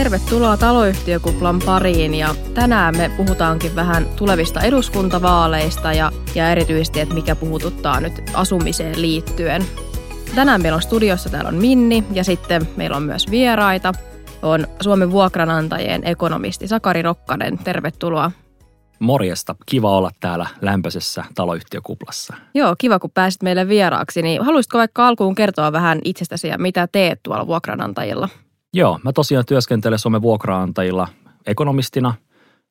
Tervetuloa taloyhtiökuplan pariin ja tänään me puhutaankin vähän tulevista eduskuntavaaleista ja erityisesti, että mikä puhututtaa nyt asumiseen liittyen. Tänään meillä on studiossa, täällä on Minni ja sitten meillä on myös vieraita. On Suomen Vuokranantajien ekonomisti Sakari Rokkanen, tervetuloa. Morjesta, kiva olla täällä lämpöisessä taloyhtiökuplassa. Joo, kiva kun pääsit meille vieraaksi. Niin haluaisitko vaikka alkuun kertoa vähän itsestäsi ja mitä teet tuolla vuokranantajilla? Joo, mä tosiaan työskentelen Suomen Vuokranantajilla ekonomistina,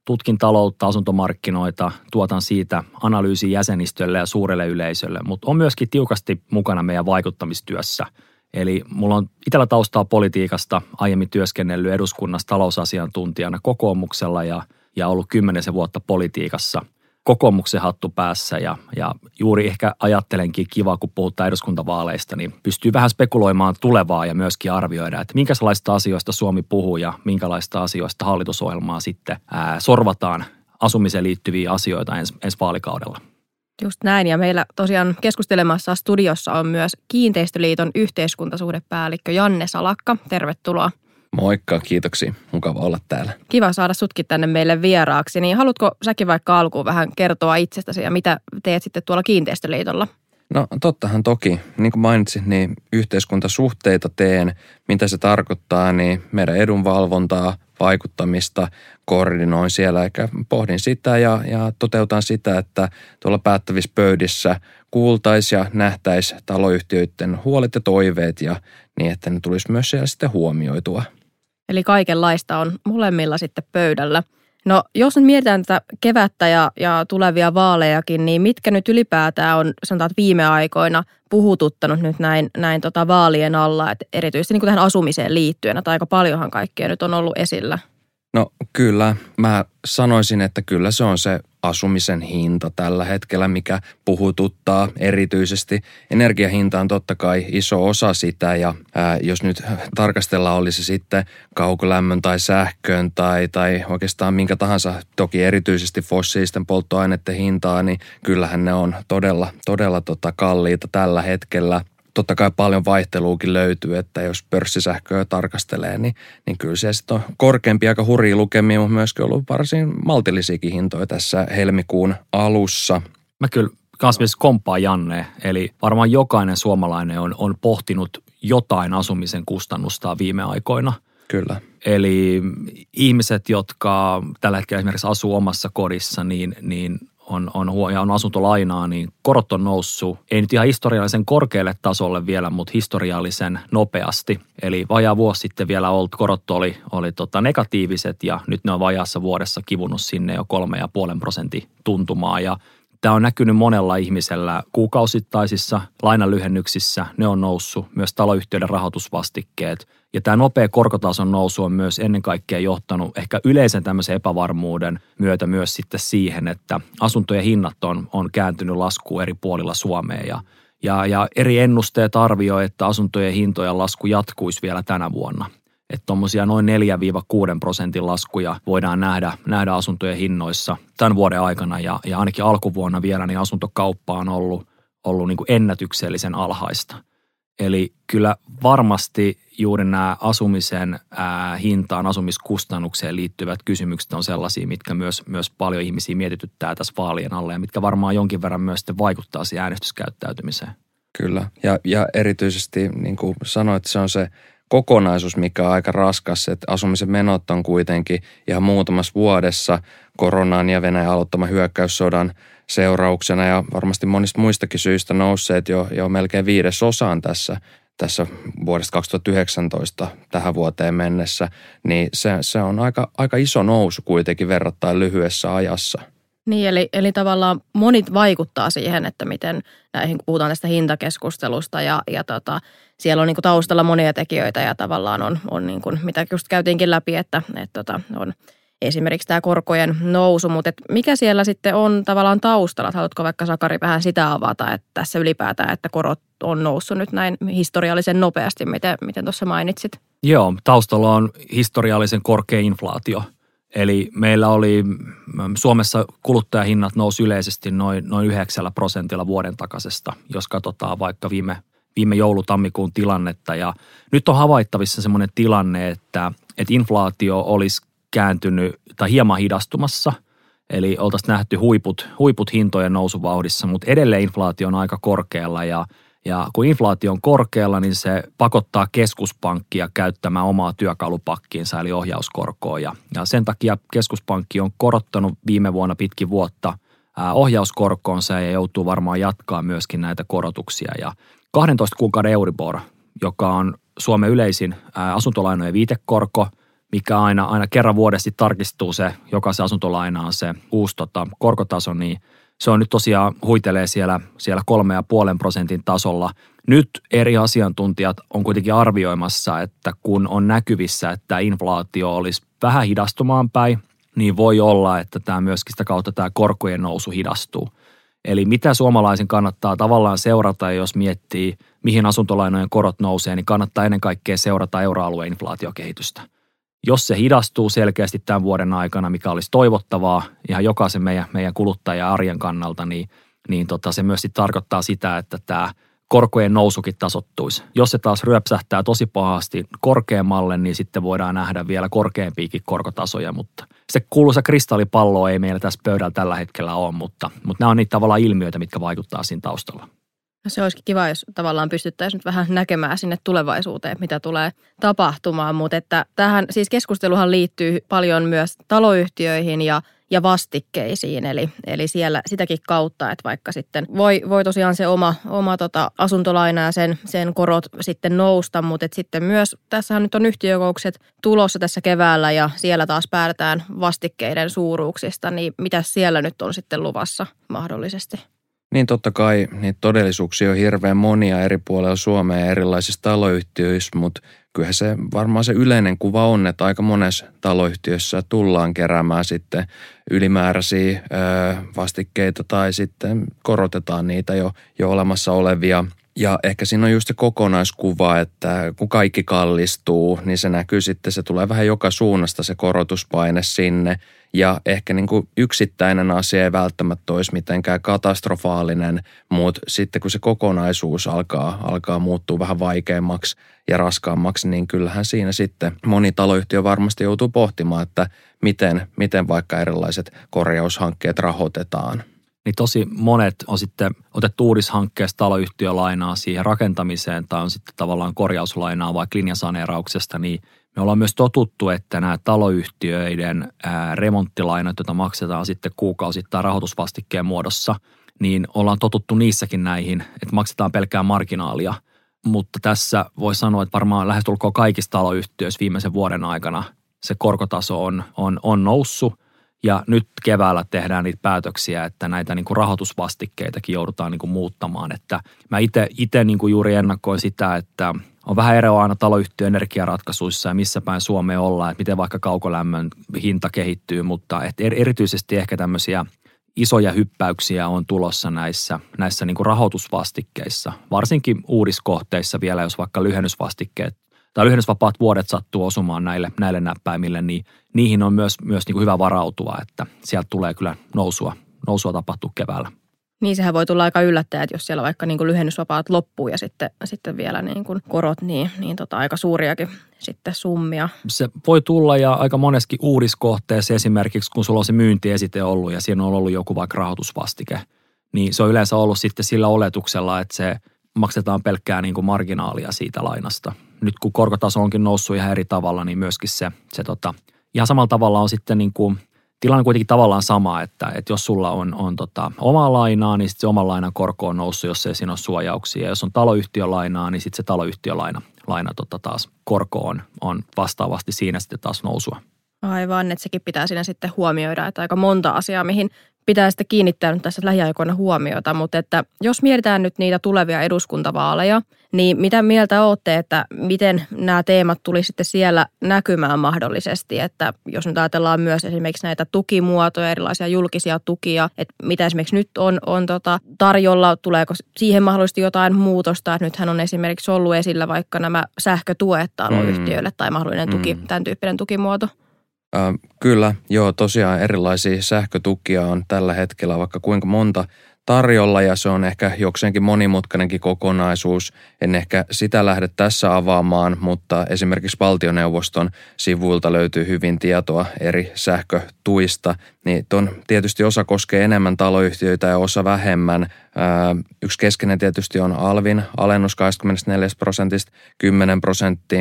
tutkin taloutta, asuntomarkkinoita, tuotan siitä analyysin jäsenistölle ja suurelle yleisölle, mutta on myöskin tiukasti mukana meidän vaikuttamistyössä. Eli mulla on itsellä taustaa politiikasta, aiemmin työskennellyt eduskunnassa talousasiantuntijana kokoomuksella ja ollut 10 vuotta politiikassa kokoomuksen hattu päässä ja juuri ehkä ajattelenkin kivaa, kun puhutaan eduskuntavaaleista, niin pystyy vähän spekuloimaan tulevaa ja myöskin arvioida, että minkälaista asioista Suomi puhuu ja minkälaista asioista hallitusohjelmaa sitten sorvataan asumiseen liittyviä asioita ensi vaalikaudella. Just näin, ja meillä tosiaan keskustelemassa studiossa on myös Kiinteistöliiton yhteiskuntasuhdepäällikkö Janne Salakka. Tervetuloa. Moikka, kiitoksia. Mukava olla täällä. Kiva saada sutkin tänne meille vieraaksi. Niin haluatko säkin vaikka alkuun vähän kertoa itsestäsi ja mitä teet sitten tuolla Kiinteistöliitolla? No tottahan toki. Niin kuin mainitsit, niin yhteiskuntasuhteita teen. Mitä se tarkoittaa, niin meidän edunvalvontaa, vaikuttamista, koordinoin siellä. Eikä pohdin sitä ja toteutan sitä, että tuolla päättävissä pöydissä kuultaisi ja nähtäisi taloyhtiöiden huolet ja toiveet ja niin, että ne tulisi myös siellä sitten huomioitua. Eli kaikenlaista on molemmilla sitten pöydällä. No jos nyt mietitään tätä kevättä ja tulevia vaalejakin, niin mitkä nyt ylipäätään on sanotaan viime aikoina puhututtanut nyt näin vaalien alla, että erityisesti niin kuin tähän asumiseen liittyen, että aika paljonhan kaikkea nyt on ollut esillä? No kyllä, mä sanoisin, että kyllä se on se asumisen hinta tällä hetkellä, mikä puhututtaa erityisesti. Energiahinta on totta kai iso osa sitä ja jos nyt tarkastellaan, oli se sitten kaukolämmön tai sähkön tai oikeastaan minkä tahansa, toki erityisesti fossiilisten polttoaineiden hintaa, niin kyllähän ne on todella kalliita tällä hetkellä. Totta kai paljon vaihteluukin löytyy, että jos pörssisähköä tarkastelee, niin kyllä se sitten on korkeampi, aika hurjia lukemia, mutta myöskin ollut varsin maltillisiakin hintoja tässä helmikuun alussa. Mä kyllä myös komppaan Janne, eli varmaan jokainen suomalainen on pohtinut jotain asumisen kustannusta viime aikoina. Kyllä. Eli ihmiset, jotka tällä hetkellä esimerkiksi asuu omassa kodissa, niin on asuntolainaa, niin korot on noussut, ei nyt ihan historiallisen korkealle tasolle vielä, mutta historiallisen nopeasti. Eli vajaa vuosi sitten vielä korot oli negatiiviset ja nyt ne on vajaassa vuodessa kivunut sinne jo 3,5% tuntumaa. Ja tämä on näkynyt monella ihmisellä kuukausittaisissa lainanlyhennyksissä, ne on noussut, myös taloyhtiöiden rahoitusvastikkeet. Ja tämä nopea korkotason nousu on myös ennen kaikkea johtanut ehkä yleisen tämmöisen epävarmuuden myötä myös sitten siihen, että asuntojen hinnat on kääntynyt laskuun eri puolilla Suomea. Ja eri ennusteet arvioi, että asuntojen hintojen lasku jatkuisi vielä tänä vuonna. Että tuommoisia noin 4-6% laskuja voidaan nähdä asuntojen hinnoissa tämän vuoden aikana. Ja ainakin alkuvuonna vielä niin asuntokauppa on ollut niin kuin ennätyksellisen alhaista. Eli kyllä varmasti juuri nämä asumisen hintaan, asumiskustannukseen liittyvät kysymykset on sellaisia, mitkä myös paljon ihmisiä mietityttää tässä vaalien alla ja mitkä varmaan jonkin verran myös sitten vaikuttaa siihen äänestyskäyttäytymiseen. Kyllä, ja erityisesti niin kuin sanoit, se on se kokonaisuus, mikä on aika raskas, että asumisen menot on kuitenkin ihan muutamassa vuodessa koronan ja Venäjän aloittaman hyökkäyssodan seurauksena ja varmasti monista muistakin syistä nousseet jo melkein 5% tässä vuodesta 2019 tähän vuoteen mennessä, niin se on aika iso nousu kuitenkin verrattain lyhyessä ajassa. Niin, eli tavallaan monit vaikuttaa siihen, että miten näihin, kun puhutaan tästä hintakeskustelusta ja siellä on niin kuin taustalla monia tekijöitä ja tavallaan on niin kuin, mitä just käytiinkin läpi, että on esimerkiksi tämä korkojen nousu, mutta mikä siellä sitten on tavallaan taustalla? Haluatko vaikka Sakari vähän sitä avata, että tässä ylipäätään, että korot on noussut nyt näin historiallisen nopeasti, miten tuossa mainitsit? Joo, taustalla on historiallisen korkea inflaatio. Eli meillä oli Suomessa kuluttajahinnat nousi yleisesti noin 9% vuoden takaisesta, jos katsotaan vaikka viime joulutammikuun tilannetta. Ja nyt on havaittavissa semmoinen tilanne, että että inflaatio olisi kääntynyt tai hieman hidastumassa, eli oltaisiin nähty huiput hintojen nousuvauhdissa, mutta edelleen inflaatio on aika korkealla ja kun inflaatio on korkealla, niin se pakottaa keskuspankkia käyttämään omaa työkalupakkiinsa eli ohjauskorkoa ja sen takia keskuspankki on korottanut viime vuonna pitkin vuotta ohjauskorkoonsa ja joutuu varmaan jatkaa myöskin näitä korotuksia ja 12 kuukauden Euribor, joka on Suomen yleisin asuntolainojen viitekorko, mikä aina kerran vuodessa tarkistuu se, jokaisen asuntolainaan se uusi korkotaso, niin se on nyt tosiaan huitelee siellä 3,5% tasolla. Nyt eri asiantuntijat on kuitenkin arvioimassa, että kun on näkyvissä, että inflaatio olisi vähän hidastumaan päin, niin voi olla, että tämä myöskin sitä kautta tämä korkojen nousu hidastuu. Eli mitä suomalaisen kannattaa tavallaan seurata, jos miettii, mihin asuntolainojen korot nousee, niin kannattaa ennen kaikkea seurata euroalueen inflaatiokehitystä. Jos se hidastuu selkeästi tämän vuoden aikana, mikä olisi toivottavaa ihan jokaisen meidän kuluttaja-arjen kannalta, niin se myös tarkoittaa sitä, että tämä korkojen nousukin tasoittuisi. Jos se taas ryöpsähtää tosi pahasti korkeammalle, niin sitten voidaan nähdä vielä korkeampiakin korkotasoja, mutta se kuuluisa kristallipallo ei meillä tässä pöydällä tällä hetkellä ole, mutta nämä on niitä tavallaan ilmiöitä, mitkä vaikuttaa siinä taustalla. No se olisikin kiva, jos tavallaan pystyttäisiin nyt vähän näkemään sinne tulevaisuuteen, mitä tulee tapahtumaan, mutta että tähän siis keskusteluhan liittyy paljon myös taloyhtiöihin ja vastikkeisiin, eli siellä sitäkin kautta, että vaikka sitten voi tosiaan se oma asuntolaina ja sen korot sitten nousta, mutta et sitten myös tässähän nyt on yhtiökokoukset tulossa tässä keväällä ja siellä taas päätetään vastikkeiden suuruuksista, niin mitä siellä nyt on sitten luvassa mahdollisesti? Niin totta kai niitä todellisuuksia on hirveän monia eri puolilla Suomea ja erilaisissa taloyhtiöissä, mutta kyllähän se varmaan se yleinen kuva on, että aika monessa taloyhtiössä tullaan keräämään sitten ylimääräisiä vastikkeita tai sitten korotetaan niitä jo olemassa olevia. Ja ehkä siinä on just se kokonaiskuva, että kun kaikki kallistuu, niin se näkyy sitten, se tulee vähän joka suunnasta se korotuspaine sinne. Ja ehkä niin kuin yksittäinen asia ei välttämättä olisi mitenkään katastrofaalinen, mutta sitten kun se kokonaisuus alkaa muuttua vähän vaikeammaksi ja raskaammaksi, niin kyllähän siinä sitten moni taloyhtiö varmasti joutuu pohtimaan, että miten vaikka erilaiset korjaushankkeet rahoitetaan. Niin tosi monet on sitten otettu uudishankkeesta taloyhtiölainaa siihen rakentamiseen tai on sitten tavallaan korjauslainaa vaikka linjasaneerauksesta, niin me ollaan myös totuttu, että nämä taloyhtiöiden remonttilainat, joita maksetaan sitten kuukausittain rahoitusvastikkeen muodossa, niin ollaan totuttu niissäkin näihin, että maksetaan pelkkää marginaalia. Mutta tässä voi sanoa, että varmaan lähestulkoon kaikissa taloyhtiöissä viimeisen vuoden aikana se korkotaso on noussut. Ja nyt keväällä tehdään niitä päätöksiä, että näitä niin kuin rahoitusvastikkeitakin joudutaan niin kuin muuttamaan. Että mä itse niin kuin juuri ennakoin sitä, että on vähän eroa aina taloyhtiön energiaratkaisuissa ja missä päin Suomea ollaan, että miten vaikka kaukolämmön hinta kehittyy, mutta erityisesti ehkä tämmöisiä isoja hyppäyksiä on tulossa näissä niin kuin rahoitusvastikkeissa, varsinkin uudiskohteissa vielä, jos vaikka lyhennysvastikkeet tai lyhennysvapaat vuodet sattuu osumaan näille näppäimille, niin niihin on myös niin kuin hyvä varautua, että sieltä tulee kyllä nousua tapahtuu keväällä. Niin sehän voi tulla aika yllättäen, että jos siellä vaikka niin kuin lyhennysvapaat loppuu ja sitten vielä niin kuin korot, niin aika suuriakin sitten summia. Se voi tulla ja aika moneskin uudiskohteessa esimerkiksi, kun sulla on se myyntiesite ollut ja siinä on ollut joku vaikka rahoitusvastike, niin se on yleensä ollut sitten sillä oletuksella, että se maksetaan pelkkää niin kuin marginaalia siitä lainasta. Nyt kun korkotaso onkin noussut ihan eri tavalla, niin myöskin se ihan samalla tavalla on sitten niin kuin, tilanne kuitenkin tavallaan sama, että jos sulla on omaa lainaa, niin sitten se oman lainan korko on noussut, jos ei siinä ole suojauksia. Ja jos on taloyhtiölainaa, niin sitten se taloyhtiölaina taas korko on vastaavasti siinä sitten taas nousua. Aivan, että sekin pitää siinä sitten huomioida, että aika monta asiaa, mihin pitää sitten kiinnittää nyt tässä lähiaikoina huomiota, mutta että jos mietitään nyt niitä tulevia eduskuntavaaleja, niin mitä mieltä olette, että miten nämä teemat tuli sitten siellä näkymään mahdollisesti, että jos nyt ajatellaan myös esimerkiksi näitä tukimuotoja, erilaisia julkisia tukia, että mitä esimerkiksi nyt on tarjolla, tuleeko siihen mahdollisesti jotain muutosta, että nythän on esimerkiksi ollut esillä vaikka nämä sähkötuet taloyhtiöille tai mahdollinen tuki, tämän tyyppinen tukimuoto. Kyllä, joo, tosiaan erilaisia sähkötukia on tällä hetkellä, vaikka kuinka monta tarjolla ja se on ehkä jokseenkin monimutkainenkin kokonaisuus. En ehkä sitä lähde tässä avaamaan, mutta esimerkiksi valtioneuvoston sivuilta löytyy hyvin tietoa eri sähkötuista. Niin ton tietysti osa koskee enemmän taloyhtiöitä ja osa vähemmän. Yksi keskeinen tietysti on alvin alennus 24% 10%,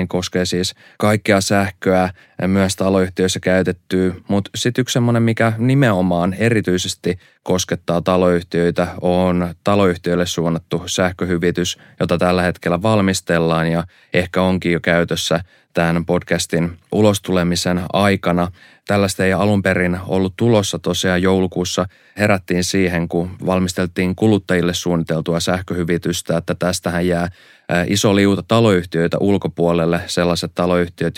koskee siis kaikkea sähköä, myös taloyhtiöissä käytettyä. Mutta sitten yksi semmoinen, mikä nimenomaan erityisesti koskettaa taloyhtiöitä, on taloyhtiöille suunnattu sähköhyvitys, jota tällä hetkellä valmistellaan ja ehkä onkin jo käytössä tämän podcastin ulostulemisen aikana. Tällaista ei alun perin ollut tulossa, tosiaan joulukuussa herättiin siihen, kun valmisteltiin kuluttajille suunniteltua sähköhyvitystä, että tästähän jää iso liuta taloyhtiöitä ulkopuolelle, sellaiset taloyhtiöt,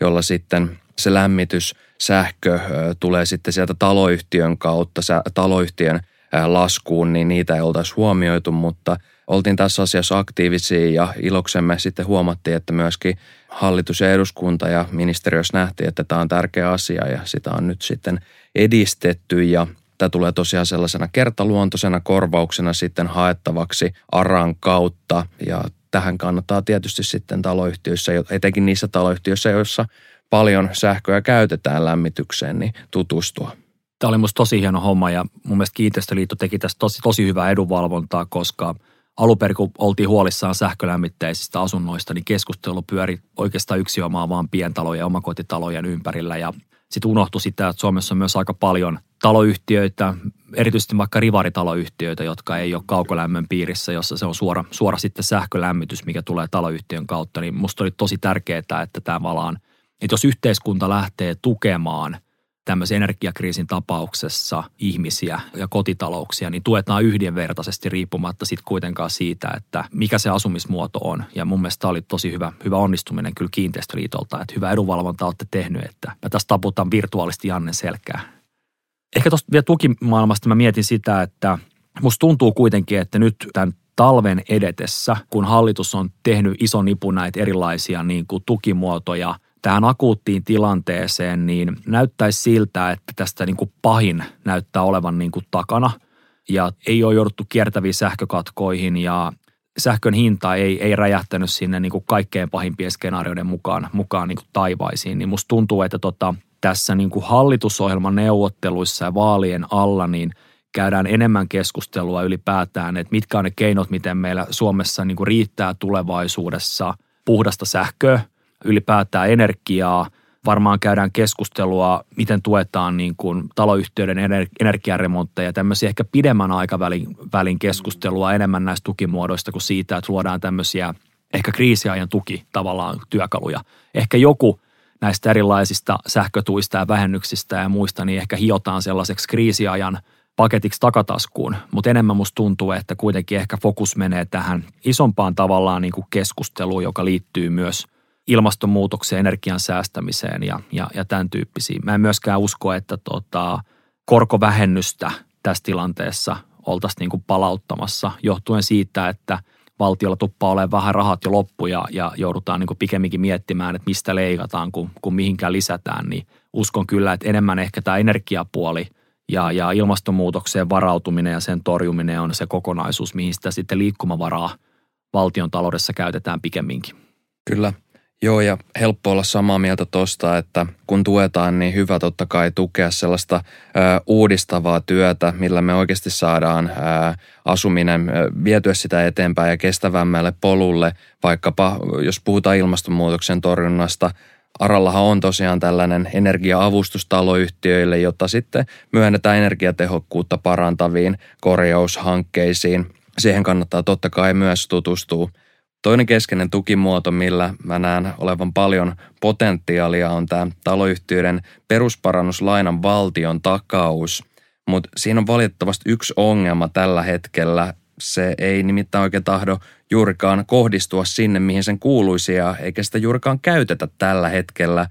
jolla sitten se lämmityssähkö tulee sitten sieltä taloyhtiön kautta, taloyhtiön laskuun, niin niitä ei oltaisi huomioitu, mutta oltiin tässä asiassa aktiivisia ja iloksemme sitten huomattiin, että myöskin hallitus ja eduskunta ja ministeriössä nähtiin, että tämä on tärkeä asia ja sitä on nyt sitten edistetty ja tämä tulee tosiaan sellaisena kertaluontoisena korvauksena sitten haettavaksi ARAn kautta ja tähän kannattaa tietysti sitten taloyhtiöissä, etenkin niissä taloyhtiöissä, joissa paljon sähköä käytetään lämmitykseen, niin tutustua. Tämä oli musta tosi hieno homma ja mun mielestä Kiinteistöliitto teki tässä tosi hyvää edunvalvontaa, koska alunperin, kun oltiin huolissaan sähkölämmitteisistä asunnoista, niin keskustelu pyöri oikeastaan yksiömaa vaan pientalojen ja omakotitalojen ympärillä. Ja sitten unohtui sitä, että Suomessa on myös aika paljon taloyhtiöitä, erityisesti vaikka rivaritaloyhtiöitä, jotka ei ole kaukolämmön piirissä, jossa se on suora sitten sähkölämmitys, mikä tulee taloyhtiön kautta. Niin musta oli tosi tärkeää, että tavallaan, että jos yhteiskunta lähtee tukemaan tämmöisen energiakriisin tapauksessa ihmisiä ja kotitalouksia, niin tuetaan yhdenvertaisesti riippumatta sitten kuitenkaan siitä, että mikä se asumismuoto on. Ja mun mielestä tämä oli tosi hyvä onnistuminen kyllä Kiinteistöliitolta, että hyvä edunvalvonta olette tehnyt, että mä tässä taputan virtuaalisesti Jannen selkää. Ehkä tuosta vielä tukimaailmasta mä mietin sitä, että musta tuntuu kuitenkin, että nyt tämän talven edetessä, kun hallitus on tehnyt ison nipun näitä erilaisia niin kuin tukimuotoja tähän akuuttiin tilanteeseen, niin näyttäisi siltä, että tästä niin kuin pahin näyttää olevan niin kuin takana ja ei ole jouduttu kiertäviin sähkökatkoihin ja sähkön hinta ei räjähtänyt sinne niin kuin kaikkein pahimpien skenaarioiden mukaan niin kuin taivaisiin. Niin musta tuntuu, että tässä niin kuin hallitusohjelman neuvotteluissa ja vaalien alla niin käydään enemmän keskustelua ylipäätään, että mitkä on ne keinot, miten meillä Suomessa niin kuin riittää tulevaisuudessa puhdasta sähköä, ylipäätään energiaa. Varmaan käydään keskustelua, miten tuetaan niin kuin taloyhtiöiden energiaremontteja, tämmöisiä ehkä pidemmän aikavälin keskustelua enemmän näistä tukimuodoista kuin siitä, että luodaan tämmöisiä ehkä kriisiajan tuki tavallaan työkaluja. Ehkä joku näistä erilaisista sähkötuista ja vähennyksistä ja muista, niin ehkä hiotaan sellaiseksi kriisiajan paketiksi takataskuun, mutta enemmän musta tuntuu, että kuitenkin ehkä fokus menee tähän isompaan tavallaan niin kuin keskusteluun, joka liittyy myös ilmastonmuutokseen, energian säästämiseen ja tämän tyyppisiin. Mä en myöskään usko, että korkovähennystä tässä tilanteessa oltaisiin niin kuin palauttamassa, johtuen siitä, että valtiolla tuppaa olemaan vähän rahat jo loppu ja joudutaan niin kuin pikemminkin miettimään, että mistä leikataan, kun mihinkään lisätään. Niin uskon kyllä, että enemmän ehkä tämä energiapuoli ja ilmastonmuutokseen varautuminen ja sen torjuminen on se kokonaisuus, mihin sitä sitten liikkumavaraa valtion taloudessa käytetään pikemminkin. Kyllä. Joo, ja helppo olla samaa mieltä tuosta, että kun tuetaan, niin hyvä totta kai tukea sellaista uudistavaa työtä, millä me oikeasti saadaan asuminen vietyä sitä eteenpäin ja kestävämmälle polulle. Vaikkapa, jos puhutaan ilmastonmuutoksen torjunnasta, ARAllahan on tosiaan tällainen energia-avustus taloyhtiöille, jota sitten myönnetään energiatehokkuutta parantaviin korjaushankkeisiin. Siihen kannattaa totta kai myös tutustua. Toinen keskeinen tukimuoto, millä mä näen olevan paljon potentiaalia, on tämä taloyhtiöiden perusparannuslainan valtion takaus. Mutta siinä on valitettavasti yksi ongelma tällä hetkellä. Se ei nimittäin oikein tahdo juurikaan kohdistua sinne, mihin sen kuuluisi, ja eikä sitä juurikaan käytetä tällä hetkellä.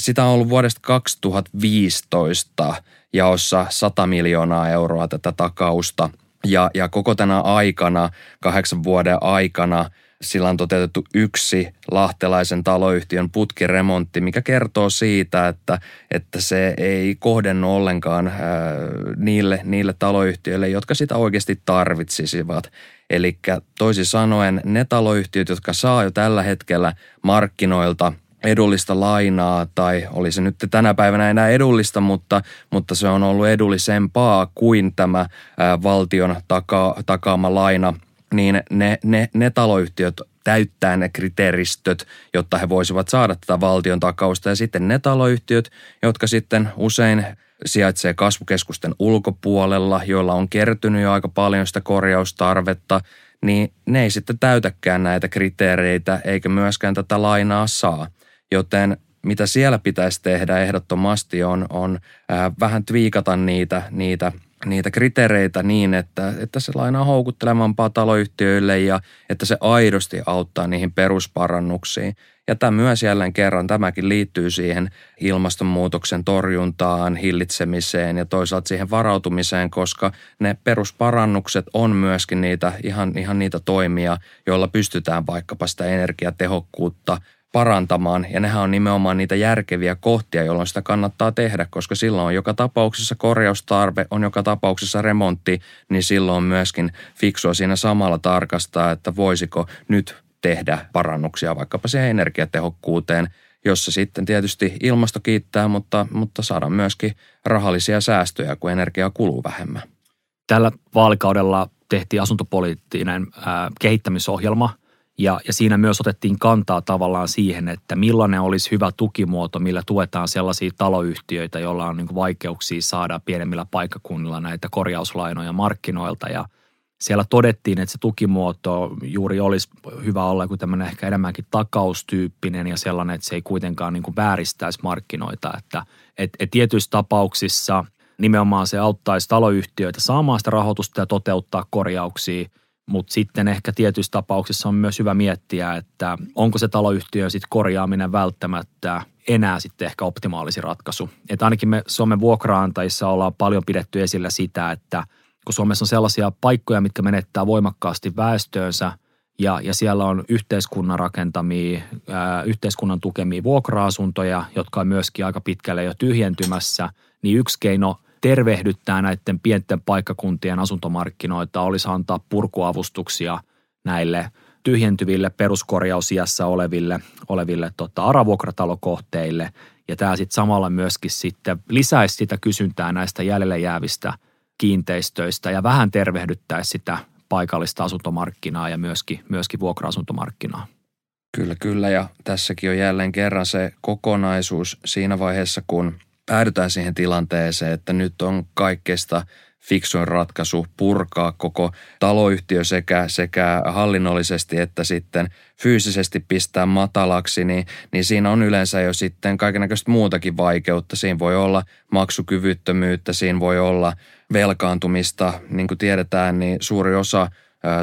Sitä on ollut vuodesta 2015 jaossa 100 miljoonaa euroa tätä takausta. Ja koko tänä aikana, 8 vuoden aikana, Sillä on toteutettu yksi lahtelaisen taloyhtiön putkiremontti, mikä kertoo siitä, että se ei kohdennu ollenkaan niille taloyhtiöille, jotka sitä oikeasti tarvitsisivat. Eli toisin sanoen ne taloyhtiöt, jotka saa jo tällä hetkellä markkinoilta edullista lainaa, tai oli se nyt tänä päivänä enää edullista, mutta se on ollut edullisempaa kuin tämä valtion takaama laina, niin ne taloyhtiöt täyttää ne kriteeristöt, jotta he voisivat saada tätä valtion takausta. Ja sitten ne taloyhtiöt, jotka sitten usein sijaitsee kasvukeskusten ulkopuolella, joilla on kertynyt jo aika paljon sitä korjaustarvetta, niin ne ei sitten täytäkään näitä kriteereitä eikä myöskään tätä lainaa saa. Joten mitä siellä pitäisi tehdä ehdottomasti on vähän twiikata niitä kriteereitä niin, että se lainaa houkuttelevampaa taloyhtiöille ja että se aidosti auttaa niihin perusparannuksiin. Ja tämä myös jälleen kerran, tämäkin liittyy siihen ilmastonmuutoksen torjuntaan, hillitsemiseen ja toisaalta siihen varautumiseen, koska ne perusparannukset on myöskin niitä ihan niitä toimia, joilla pystytään vaikkapa sitä energiatehokkuutta parantamaan, ja nehän on nimenomaan niitä järkeviä kohtia, jolloin sitä kannattaa tehdä, koska silloin on joka tapauksessa korjaustarve, on joka tapauksessa remontti, niin silloin on myöskin fiksua siinä samalla tarkastaa, että voisiko nyt tehdä parannuksia vaikkapa siihen energiatehokkuuteen, jossa sitten tietysti ilmasto kiittää, mutta saadaan myöskin rahallisia säästöjä, kun energiaa kuluu vähemmän. Tällä vaalikaudella tehtiin asuntopoliittinen kehittämisohjelma, ja siinä myös otettiin kantaa tavallaan siihen, että millainen olisi hyvä tukimuoto, millä tuetaan sellaisia taloyhtiöitä, joilla on niin vaikeuksia saada pienemmillä paikkakunnilla näitä korjauslainoja markkinoilta. Ja siellä todettiin, että se tukimuoto juuri olisi hyvä olla joku tämmöinen ehkä enemmänkin takaustyyppinen ja sellainen, että se ei kuitenkaan niin vääristäisi markkinoita. Että tietyissä tapauksissa nimenomaan se auttaisi taloyhtiöitä saamaan sitä rahoitusta ja toteuttaa korjauksia. Mutta sitten ehkä tietyissä tapauksissa on myös hyvä miettiä, että onko se taloyhtiön sit korjaaminen välttämättä enää sitten ehkä optimaalisin ratkaisu. Että ainakin me Suomen vuokraantajissa ollaan paljon pidetty esillä sitä, että kun Suomessa on sellaisia paikkoja, mitkä menettää voimakkaasti väestöönsä ja siellä on yhteiskunnan rakentamia, yhteiskunnan tukemia vuokra-asuntoja, jotka on myöskin aika pitkälle jo tyhjentymässä, niin yksi keino tervehdyttää näiden pienten paikkakuntien asuntomarkkinoita, olisi antaa purkuavustuksia näille tyhjentyville peruskorjausiässä oleville ARA-vuokratalokohteille. Ja tämä sitten samalla myöskin sitten lisäisi sitä kysyntää näistä jäljelle jäävistä kiinteistöistä ja vähän tervehdyttäisi sitä paikallista asuntomarkkinaa ja myöskin vuokra-asuntomarkkinaa. Kyllä, ja tässäkin on jälleen kerran se kokonaisuus siinä vaiheessa, kun päädytään siihen tilanteeseen, että nyt on kaikkeista fiksuin ratkaisu purkaa koko taloyhtiö sekä hallinnollisesti että sitten fyysisesti pistää matalaksi, niin siinä on yleensä jo sitten kaikennäköistä muutakin vaikeutta. Siinä voi olla maksukyvyttömyyttä, siinä voi olla velkaantumista. Niin kuin tiedetään, niin suuri osa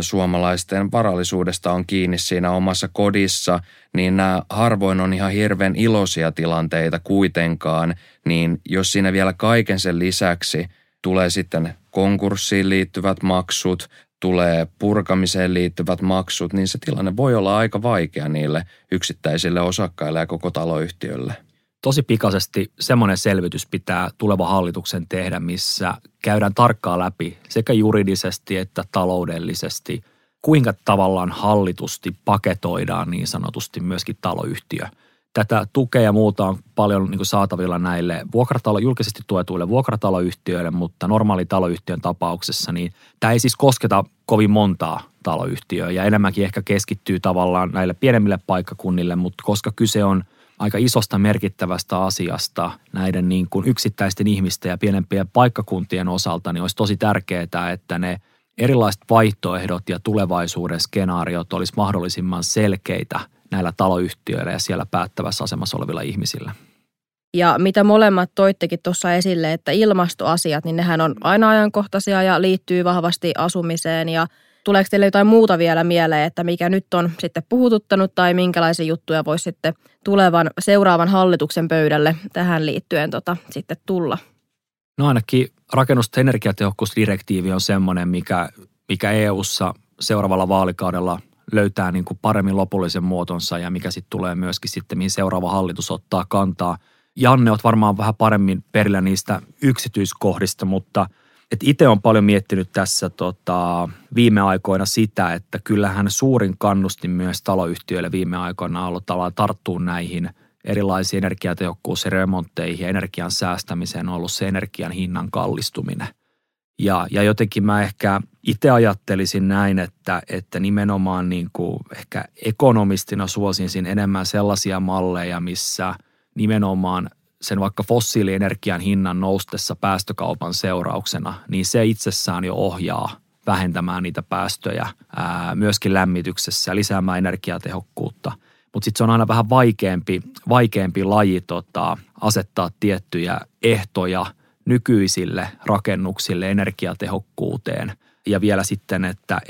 suomalaisten varallisuudesta on kiinni siinä omassa kodissa, niin nämä harvoin on ihan hirveän iloisia tilanteita kuitenkaan, niin jos siinä vielä kaiken sen lisäksi tulee sitten konkurssiin liittyvät maksut, tulee purkamiseen liittyvät maksut, niin se tilanne voi olla aika vaikea niille yksittäisille osakkaille ja koko taloyhtiölle. Tosi pikaisesti semmoinen selvitys pitää tuleva hallituksen tehdä, missä käydään tarkkaan läpi sekä juridisesti että taloudellisesti, kuinka tavallaan hallitusti paketoidaan niin sanotusti myöskin taloyhtiö. Tätä tukea ja muuta on paljon niin saatavilla näille julkisesti tuetuille vuokrataloyhtiöille, mutta normaali taloyhtiön tapauksessa niin tämä ei siis kosketa kovin montaa taloyhtiöä ja enemmänkin ehkä keskittyy tavallaan näille pienemmille paikkakunnille, mutta koska kyse on aika isosta merkittävästä asiasta näiden niin kuin yksittäisten ihmisten ja pienempien paikkakuntien osalta, niin olisi tosi tärkeää, että ne erilaiset vaihtoehdot ja tulevaisuuden skenaariot olisi mahdollisimman selkeitä näillä taloyhtiöillä ja siellä päättävässä asemassa olevilla ihmisillä. Ja mitä molemmat toittekin tuossa esille, että ilmastoasiat, niin nehän on aina ajankohtaisia ja liittyy vahvasti asumiseen ja tuleeko teille jotain muuta vielä mieleen, että mikä nyt on sitten puhututtanut tai minkälaisia juttuja voisi sitten seuraavan hallituksen pöydälle tähän liittyen sitten tulla? No ainakin rakennusten energiatehokkuusdirektiivi on semmoinen, mikä EU:ssa seuraavalla vaalikaudella löytää niin kuin paremmin lopullisen muotonsa ja mikä sitten tulee myöskin sitten, mihin seuraava hallitus ottaa kantaa. Janne, olet varmaan vähän paremmin perillä niistä yksityiskohdista, mutta itse olen paljon miettinyt tässä viime aikoina sitä, että kyllähän suurin kannustin myös taloyhtiöille viime aikoina on ollut tarttua näihin erilaisiin energiatehokkuusremontteihin ja energian säästämiseen on ollut se energian hinnan kallistuminen. Ja jotenkin mä ehkä itse ajattelisin näin, että nimenomaan niin kuin ehkä ekonomistina suosin enemmän sellaisia malleja, missä nimenomaan sen vaikka fossiilienergian hinnan noustessa päästökaupan seurauksena, niin se itsessään jo ohjaa vähentämään niitä päästöjä myöskin lämmityksessä, lisäämään energiatehokkuutta. Mutta sitten se on aina vähän vaikeampi laji asettaa tiettyjä ehtoja nykyisille rakennuksille energiatehokkuuteen ja vielä sitten, että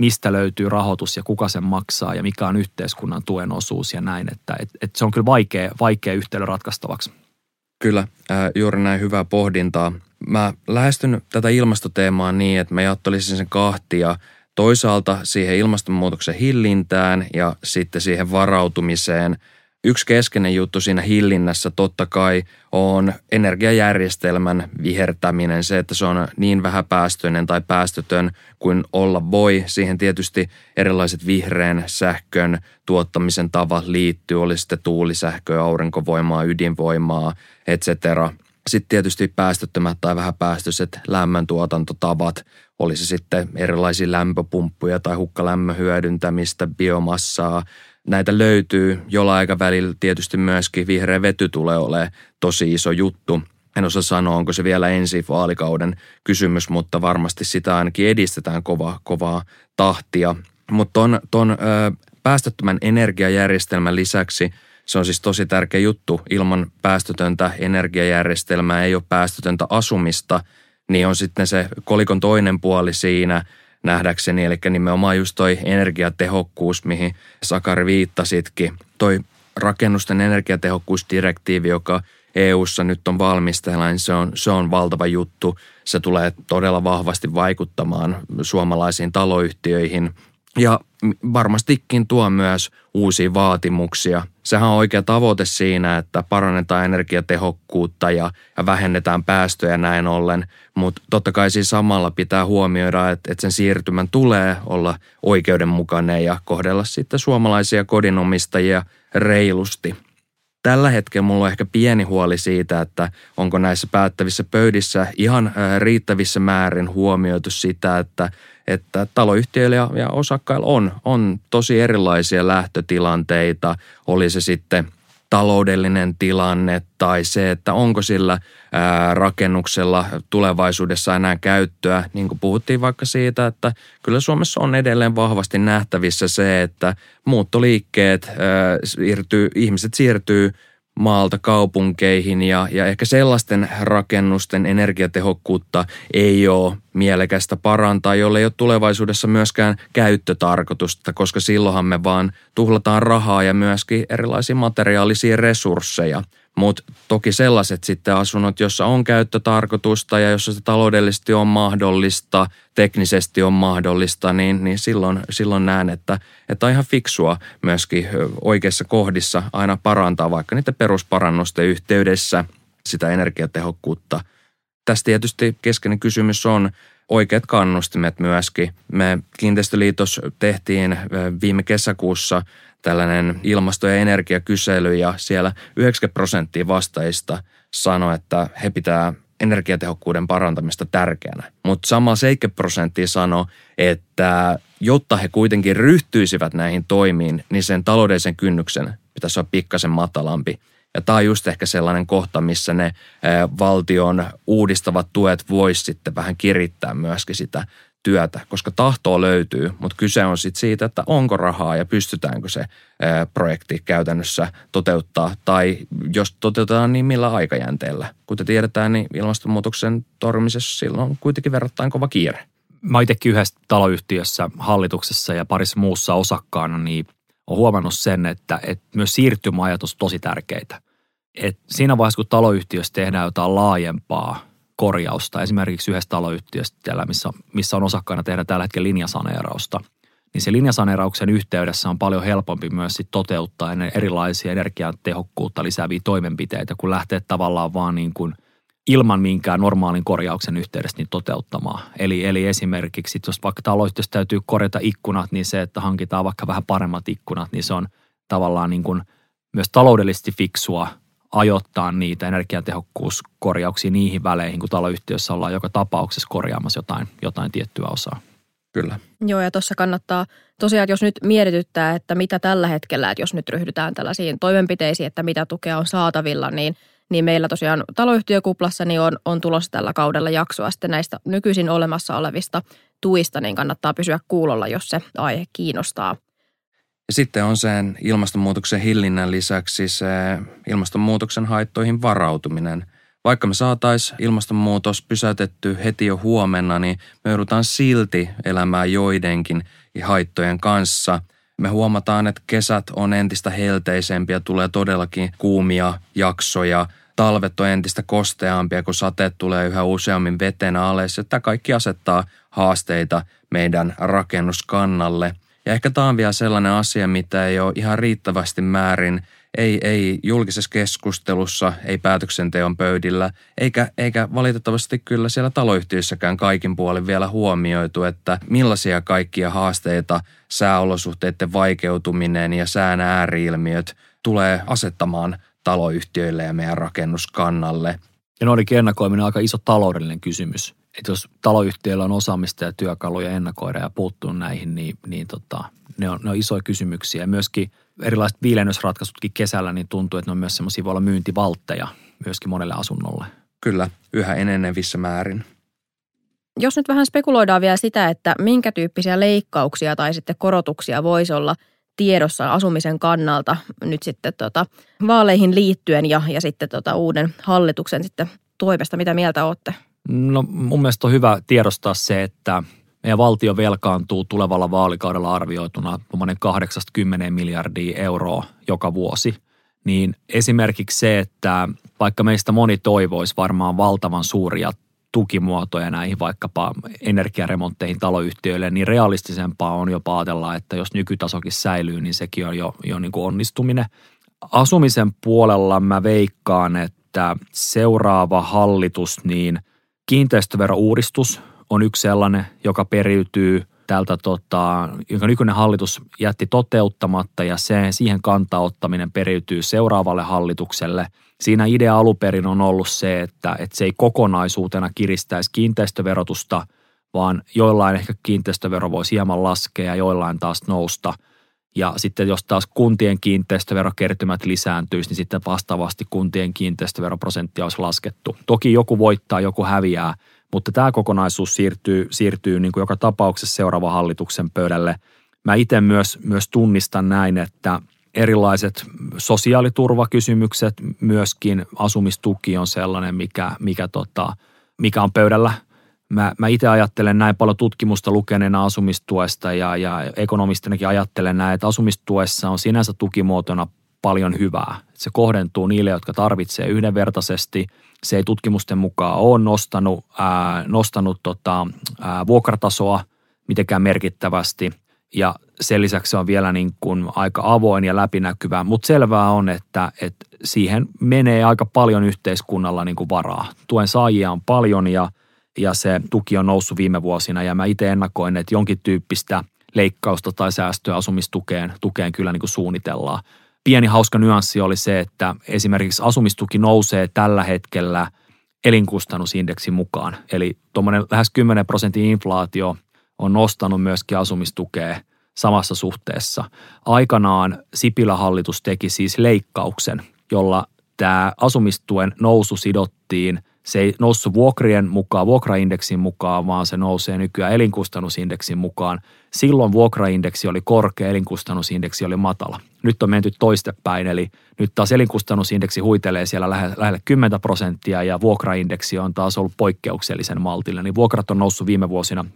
mistä löytyy rahoitus ja kuka sen maksaa ja mikä on yhteiskunnan tuen osuus ja näin, että se on kyllä vaikea yhtälö ratkaistavaksi. Kyllä, juuri näin, hyvää pohdintaa. Mä lähestyn tätä ilmastoteemaa niin, että mä jaottelisin sen kahtia. Toisaalta siihen ilmastonmuutoksen hillintään ja sitten siihen varautumiseen. Yksi keskeinen juttu siinä hillinnässä totta kai on energiajärjestelmän vihertäminen, se, että se on niin vähäpäästöinen tai päästötön kuin olla voi. Siihen tietysti erilaiset vihreän sähkön tuottamisen tavat liittyy, oli sitten tuulisähköä, aurinkovoimaa, ydinvoimaa, etc. Sitten tietysti päästöttömät tai vähäpäästöiset lämmöntuotantotavat, oli se sitten erilaisia lämpöpumppuja tai hukkalämmön hyödyntämistä, biomassaa. Näitä löytyy, jollain aikavälillä tietysti myöskin vihreä vety tulee olemaan tosi iso juttu. En osaa sanoa, onko se vielä ensi vaalikauden kysymys, mutta varmasti sitä ainakin edistetään kovaa tahtia. Mutta tuon päästöttömän energiajärjestelmän lisäksi se on siis tosi tärkeä juttu. Ilman päästötöntä energiajärjestelmää ei ole päästötöntä asumista, niin on sitten se kolikon toinen puoli siinä nähdäkseni, eli nimenomaan just toi energiatehokkuus, mihin Sakari viittasitkin. Toi rakennusten energiatehokkuusdirektiivi, joka EU:ssa nyt on valmisteilla, niin se on valtava juttu. Se tulee todella vahvasti vaikuttamaan suomalaisiin taloyhtiöihin ja varmastikin tuo myös uusia vaatimuksia. Sehän on oikea tavoite siinä, että parannetaan energiatehokkuutta ja vähennetään päästöjä näin ollen, mutta totta kai siinä samalla pitää huomioida, että sen siirtymän tulee olla oikeudenmukainen ja kohdella sitten suomalaisia kodinomistajia reilusti. Tällä hetkellä mulla on ehkä pieni huoli siitä, että onko näissä päättävissä pöydissä ihan riittävissä määrin huomioitu sitä, että taloyhtiöillä ja osakkailla on tosi erilaisia lähtötilanteita, oli se sitten taloudellinen tilanne tai se, että onko sillä rakennuksella tulevaisuudessa enää käyttöä. Niin kuin puhuttiin vaikka siitä, että kyllä Suomessa on edelleen vahvasti nähtävissä se, että muuttoliikkeet, ihmiset siirtyy maalta kaupunkeihin ja ehkä sellaisten rakennusten energiatehokkuutta ei ole mielekästä parantaa, jolle ei ole tulevaisuudessa myöskään käyttötarkoitusta, koska silloinhan me vaan tuhlataan rahaa ja myöskin erilaisia materiaalisia resursseja. Mutta toki sellaiset sitten asunnot, jossa on käyttötarkoitusta ja jossa se taloudellisesti on mahdollista, teknisesti on mahdollista, niin silloin näen, että on ihan fiksua myöskin oikeissa kohdissa aina parantaa vaikka niiden perusparannusten yhteydessä sitä energiatehokkuutta. Tässä tietysti keskeinen kysymys on oikeat kannustimet myöskin. Me Kiinteistöliitossa tehtiin viime kesäkuussa tällainen ilmasto- ja energiakysely ja siellä 90% vastaajista sanoi, että he pitää energiatehokkuuden parantamista tärkeänä. Mutta sama 7% sanoi, että jotta he kuitenkin ryhtyisivät näihin toimiin, niin sen taloudellisen kynnyksen pitäisi olla pikkasen matalampi. Ja tämä on just ehkä sellainen kohta, missä ne valtion uudistavat tuet voisi sitten vähän kirittää myöskin sitä työtä, koska tahtoa löytyy, mutta kyse on sitten siitä, että onko rahaa ja pystytäänkö se projekti käytännössä toteuttaa tai jos toteutetaan, niin millä aikajänteellä. Kuten tiedetään, niin ilmastonmuutoksen torjumisessa silloin kuitenkin verrattain kova kiire. Mä itsekin yhdessä taloyhtiössä, hallituksessa ja parissa muussa osakkaana, niin olen huomannut sen, että myös siirtymäajatus on tosi tärkeitä. Et siinä vaiheessa, kun taloyhtiössä tehdään jotain laajempaa korjausta, esimerkiksi yhdessä taloyhtiössä, missä on osakkaana tehdä tällä hetkellä linjasaneerausta, niin se linjasaneerauksen yhteydessä on paljon helpompi myös sit toteuttaa erilaisia energiatehokkuutta lisääviä toimenpiteitä, kun lähtee tavallaan vaan niin kuin ilman minkään normaalin korjauksen yhteydessä niin toteuttamaan. Eli esimerkiksi, jos vaikka taloyhtiössä täytyy korjata ikkunat, niin se, että hankitaan vaikka vähän paremmat ikkunat, niin se on tavallaan niin kuin myös taloudellisesti fiksua ajoittaa niitä energiatehokkuuskorjauksia niihin väleihin, kun taloyhtiössä ollaan joka tapauksessa korjaamassa jotain tiettyä osaa. Kyllä. Joo, ja tuossa kannattaa tosiaan, jos nyt mietityttää, että mitä tällä hetkellä, että jos nyt ryhdytään tällaisiin toimenpiteisiin, että mitä tukea on saatavilla, niin meillä tosiaan taloyhtiökuplassa niin on tulossa tällä kaudella jaksoa sitten näistä nykyisin olemassa olevista tuista, niin kannattaa pysyä kuulolla, jos se aihe kiinnostaa. Ja sitten on sen ilmastonmuutoksen hillinnän lisäksi se ilmastonmuutoksen haittoihin varautuminen. Vaikka me saataisiin ilmastonmuutos pysäytetty heti jo huomenna, niin me joudutaan silti elämään joidenkin haittojen kanssa. Me huomataan, että kesät on entistä helteisempiä, tulee todellakin kuumia jaksoja. Talvet on entistä kosteampia, kun sateet tulee yhä useammin vetenä alas. Tämä kaikki asettaa haasteita meidän rakennuskannalle. Ja ehkä tämä on vielä sellainen asia, mitä ei ole ihan riittävästi määrin. Ei julkisessa keskustelussa, ei päätöksenteon pöydillä, eikä valitettavasti kyllä siellä taloyhtiöissäkään kaikin puolin vielä huomioitu, että millaisia kaikkia haasteita sääolosuhteiden vaikeutuminen ja sään ääriilmiöt tulee asettamaan taloyhtiöille ja meidän rakennuskannalle. Ja noidenkin ennakoiminen on aika iso taloudellinen kysymys. Että jos taloyhtiöillä on osaamista ja työkaluja ennakoida ja puuttua näihin, niin ne on isoja kysymyksiä. Ja myöskin erilaiset viilennysratkaisutkin kesällä, niin tuntuu, että ne on myös semmoisia voi olla myyntivaltteja myöskin monelle asunnolle. Kyllä, yhä enenevissä määrin. Jos nyt vähän spekuloidaan vielä sitä, että minkä tyyppisiä leikkauksia tai sitten korotuksia voisi olla tiedossa asumisen kannalta nyt sitten vaaleihin liittyen ja sitten uuden hallituksen sitten toimesta, mitä mieltä olette? No mun mielestä on hyvä tiedostaa se, että meidän valtio velkaantuu tulevalla vaalikaudella arvioituna 80 miljardia euroa joka vuosi. Niin esimerkiksi se, että vaikka meistä moni toivoisi varmaan valtavan suuria tukimuotoja näihin vaikkapa energiaremontteihin taloyhtiöille, niin realistisempaa on jopa ajatella, että jos nykytasokin säilyy, niin sekin on jo niin kuin onnistuminen. Asumisen puolella mä veikkaan, että seuraava hallitus, niin kiinteistöverouudistus on yksi sellainen, joka periytyy tältä, jonka nykyinen hallitus jätti toteuttamatta ja siihen kantaa ottaminen periytyy seuraavalle hallitukselle. Siinä idea aluperin on ollut se, että se ei kokonaisuutena kiristäisi kiinteistöverotusta, vaan joillain ehkä kiinteistövero voisi hieman laskea ja joillain taas nousta. Ja sitten jos taas kuntien kiinteistöverokertymät lisääntyisi, niin sitten vastaavasti kuntien kiinteistöveroprosenttia olisi laskettu. Toki joku voittaa, joku häviää, mutta tämä kokonaisuus siirtyy niin kuin joka tapauksessa seuraavan hallituksen pöydälle. Mä itse myös tunnistan näin, että erilaiset sosiaaliturvakysymykset, myöskin asumistuki on sellainen, mikä on pöydällä. Mä itse ajattelen näin paljon tutkimusta lukeneena asumistuesta ja ekonomistinakin ajattelen näin, että asumistuessa on sinänsä tukimuotona paljon hyvää. Se kohdentuu niille, jotka tarvitsee yhdenvertaisesti. Se ei tutkimusten mukaan ole nostanut vuokratasoa mitenkään merkittävästi ja sen lisäksi se on vielä niin kuin aika avoin ja läpinäkyvää, mutta selvää on, että siihen menee aika paljon yhteiskunnalla niin kuin varaa. Tuen saajia on paljon ja se tuki on noussut viime vuosina ja mä itse ennakoin, että jonkin tyyppistä leikkausta tai säästöä asumistukeen kyllä niin kuin suunnitellaan. Pieni hauska nyanssi oli se, että esimerkiksi asumistuki nousee tällä hetkellä elinkustannusindeksin mukaan. Eli tuommoinen lähes 10% inflaatio on nostanut myöskin asumistukea samassa suhteessa. Aikanaan Sipilän hallitus teki siis leikkauksen, jolla tämä asumistuen nousu sidottiin. Se ei noussut vuokraindeksin mukaan, vaan se nousee nykyään elinkustannusindeksin mukaan. Silloin vuokraindeksi oli korkea, elinkustannusindeksi oli matala. Nyt on menty toistepäin, eli nyt taas elinkustannusindeksi huitelee siellä lähelle 10% ja vuokraindeksi on taas ollut poikkeuksellisen maltilla. Niin vuokrat on noussut viime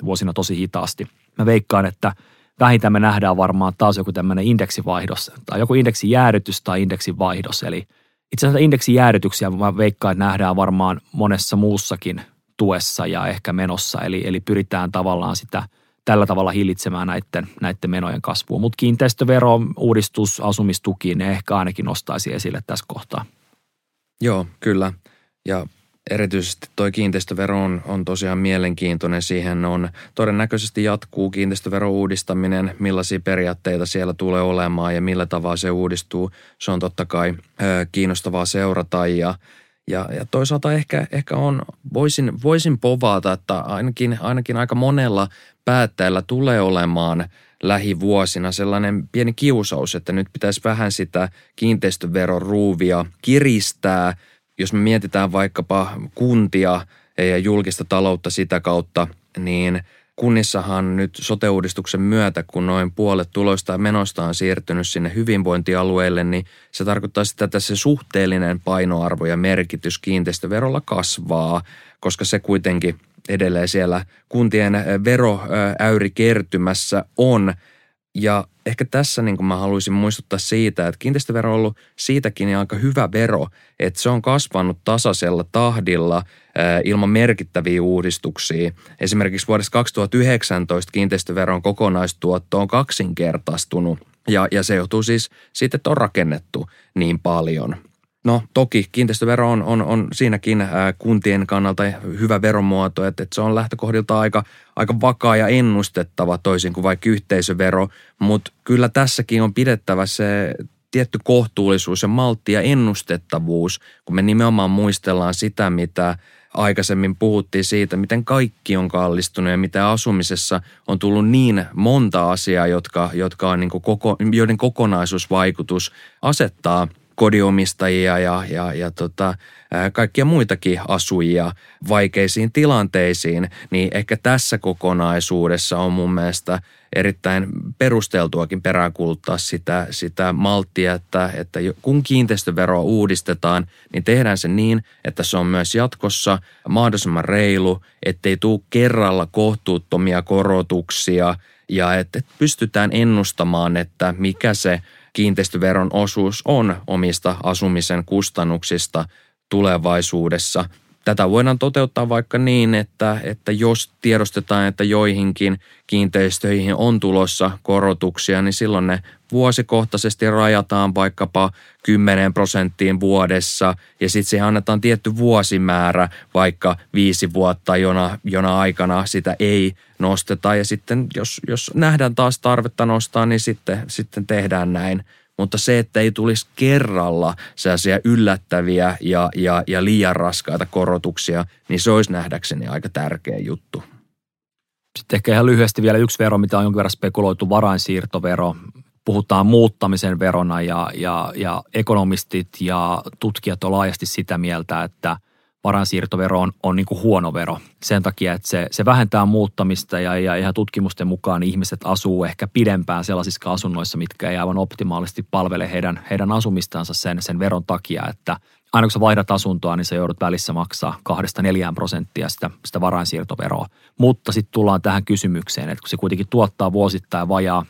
vuosina tosi hitaasti. Mä veikkaan, että vähintään me nähdään varmaan taas joku tämmöinen indeksivaihdos tai joku indeksijäädytys tai indeksivaihdos, eli itse asiassa indeksijäädytyksiä mä veikkaan, että nähdään varmaan monessa muussakin tuessa ja ehkä menossa, eli pyritään tavallaan sitä tällä tavalla hillitsemään näiden menojen kasvua. Mutta kiinteistövero, uudistus, asumistuki, ne ehkä ainakin nostaisi esille tässä kohtaa. Joo, kyllä. Ja erityisesti tuo kiinteistövero on tosiaan mielenkiintoinen. Siihen on todennäköisesti jatkuu kiinteistöveron uudistaminen, millaisia periaatteita siellä tulee olemaan ja millä tavalla se uudistuu. Se on totta kai kiinnostavaa seurata ja toisaalta ehkä on, voisin povaata, että ainakin aika monella päättäjällä tulee olemaan lähivuosina sellainen pieni kiusaus, että nyt pitäisi vähän sitä kiinteistöveron ruuvia kiristää. Jos me mietitään vaikkapa kuntia ja julkista taloutta sitä kautta, niin kunnissahan nyt sote-uudistuksen myötä, kun noin puolet tuloista ja menoista on siirtynyt sinne hyvinvointialueelle, niin se tarkoittaa sitä, että se suhteellinen painoarvo ja merkitys kiinteistöverolla kasvaa, koska se kuitenkin edelleen siellä kuntien veroäyrikertymässä on. Ja ehkä tässä niin kuin mä haluaisin muistuttaa siitä, että kiinteistövero on ollut siitäkin aika hyvä vero, että se on kasvanut tasaisella tahdilla ilman merkittäviä uudistuksia. Esimerkiksi vuodesta 2019 kiinteistöveron kokonaistuotto on kaksinkertaistunut ja se johtuu siis siitä, että on rakennettu niin paljon. No toki kiinteistövero on siinäkin kuntien kannalta hyvä veromuoto, että se on lähtökohdilta aika vakaa ja ennustettava toisin kuin vaikka yhteisövero, mutta kyllä tässäkin on pidettävä se tietty kohtuullisuus ja maltti ja ennustettavuus, kun me nimenomaan muistellaan sitä, mitä aikaisemmin puhuttiin siitä, miten kaikki on kallistunut ja miten asumisessa on tullut niin monta asiaa, jotka on niin kuin joiden kokonaisuusvaikutus asettaa kodinomistajia ja kaikkia muitakin asujia vaikeisiin tilanteisiin, niin ehkä tässä kokonaisuudessa on mun mielestä erittäin perusteltuakin peräänkuuluttaa sitä malttia, että kun kiinteistöveroa uudistetaan, niin tehdään se niin, että se on myös jatkossa mahdollisimman reilu, ettei tule kerralla kohtuuttomia korotuksia ja että pystytään ennustamaan, että mikä se kiinteistöveron osuus on omista asumisen kustannuksista tulevaisuudessa. Tätä voidaan toteuttaa vaikka niin, että jos tiedostetaan, että joihinkin kiinteistöihin on tulossa korotuksia, niin silloin ne vuosikohtaisesti rajataan vaikkapa 10% vuodessa ja sitten siihen annetaan tietty vuosimäärä, vaikka 5 vuotta, jona aikana sitä ei nosteta ja sitten jos nähdään taas tarvetta nostaa, niin sitten tehdään näin. Mutta se, että ei tulisi kerralla sellaisia yllättäviä ja liian raskaita korotuksia, niin se olisi nähdäkseni aika tärkeä juttu. Sitten ehkä ihan lyhyesti vielä yksi vero, mitä on jonkin verran spekuloitu, varainsiirtovero. Puhutaan muuttamisen verona ja ekonomistit ja tutkijat on laajasti sitä mieltä, että varainsiirtovero on niin kuin huono vero sen takia, että se vähentää muuttamista ja ihan tutkimusten mukaan ihmiset asuu ehkä pidempään sellaisissa asunnoissa, mitkä ei aivan optimaalisesti palvele heidän asumistansa sen veron takia, että aina kun sä vaihdat asuntoa, niin sä joudut välissä maksaa 2-4% sitä varainsiirtoveroa. Mutta sitten tullaan tähän kysymykseen, että kun se kuitenkin tuottaa vuosittain vajaa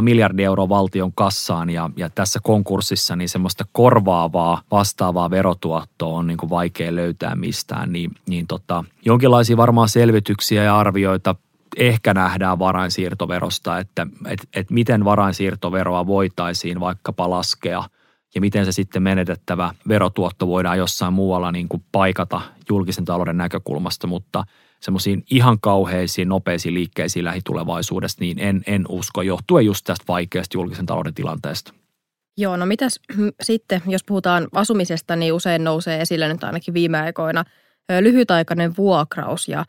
miljardi euroa valtion kassaan ja tässä konkurssissa niin semmoista korvaavaa, vastaavaa verotuottoa on niin kuin vaikea löytää mistään, niin jonkinlaisia varmaan selvityksiä ja arvioita ehkä nähdään varainsiirtoverosta, että miten varainsiirtoveroa voitaisiin vaikkapa laskea ja miten se sitten menetettävä verotuotto voidaan jossain muualla niin kuin paikata julkisen talouden näkökulmasta, mutta semmoisiin ihan kauheisiin, nopeisiin liikkeisiin lähitulevaisuudessa, niin en usko, johtuen just tästä vaikeasta julkisen talouden tilanteesta. Joo, no mitäs sitten, jos puhutaan asumisesta, niin usein nousee esille nyt ainakin viime aikoina lyhytaikainen vuokraus. Ja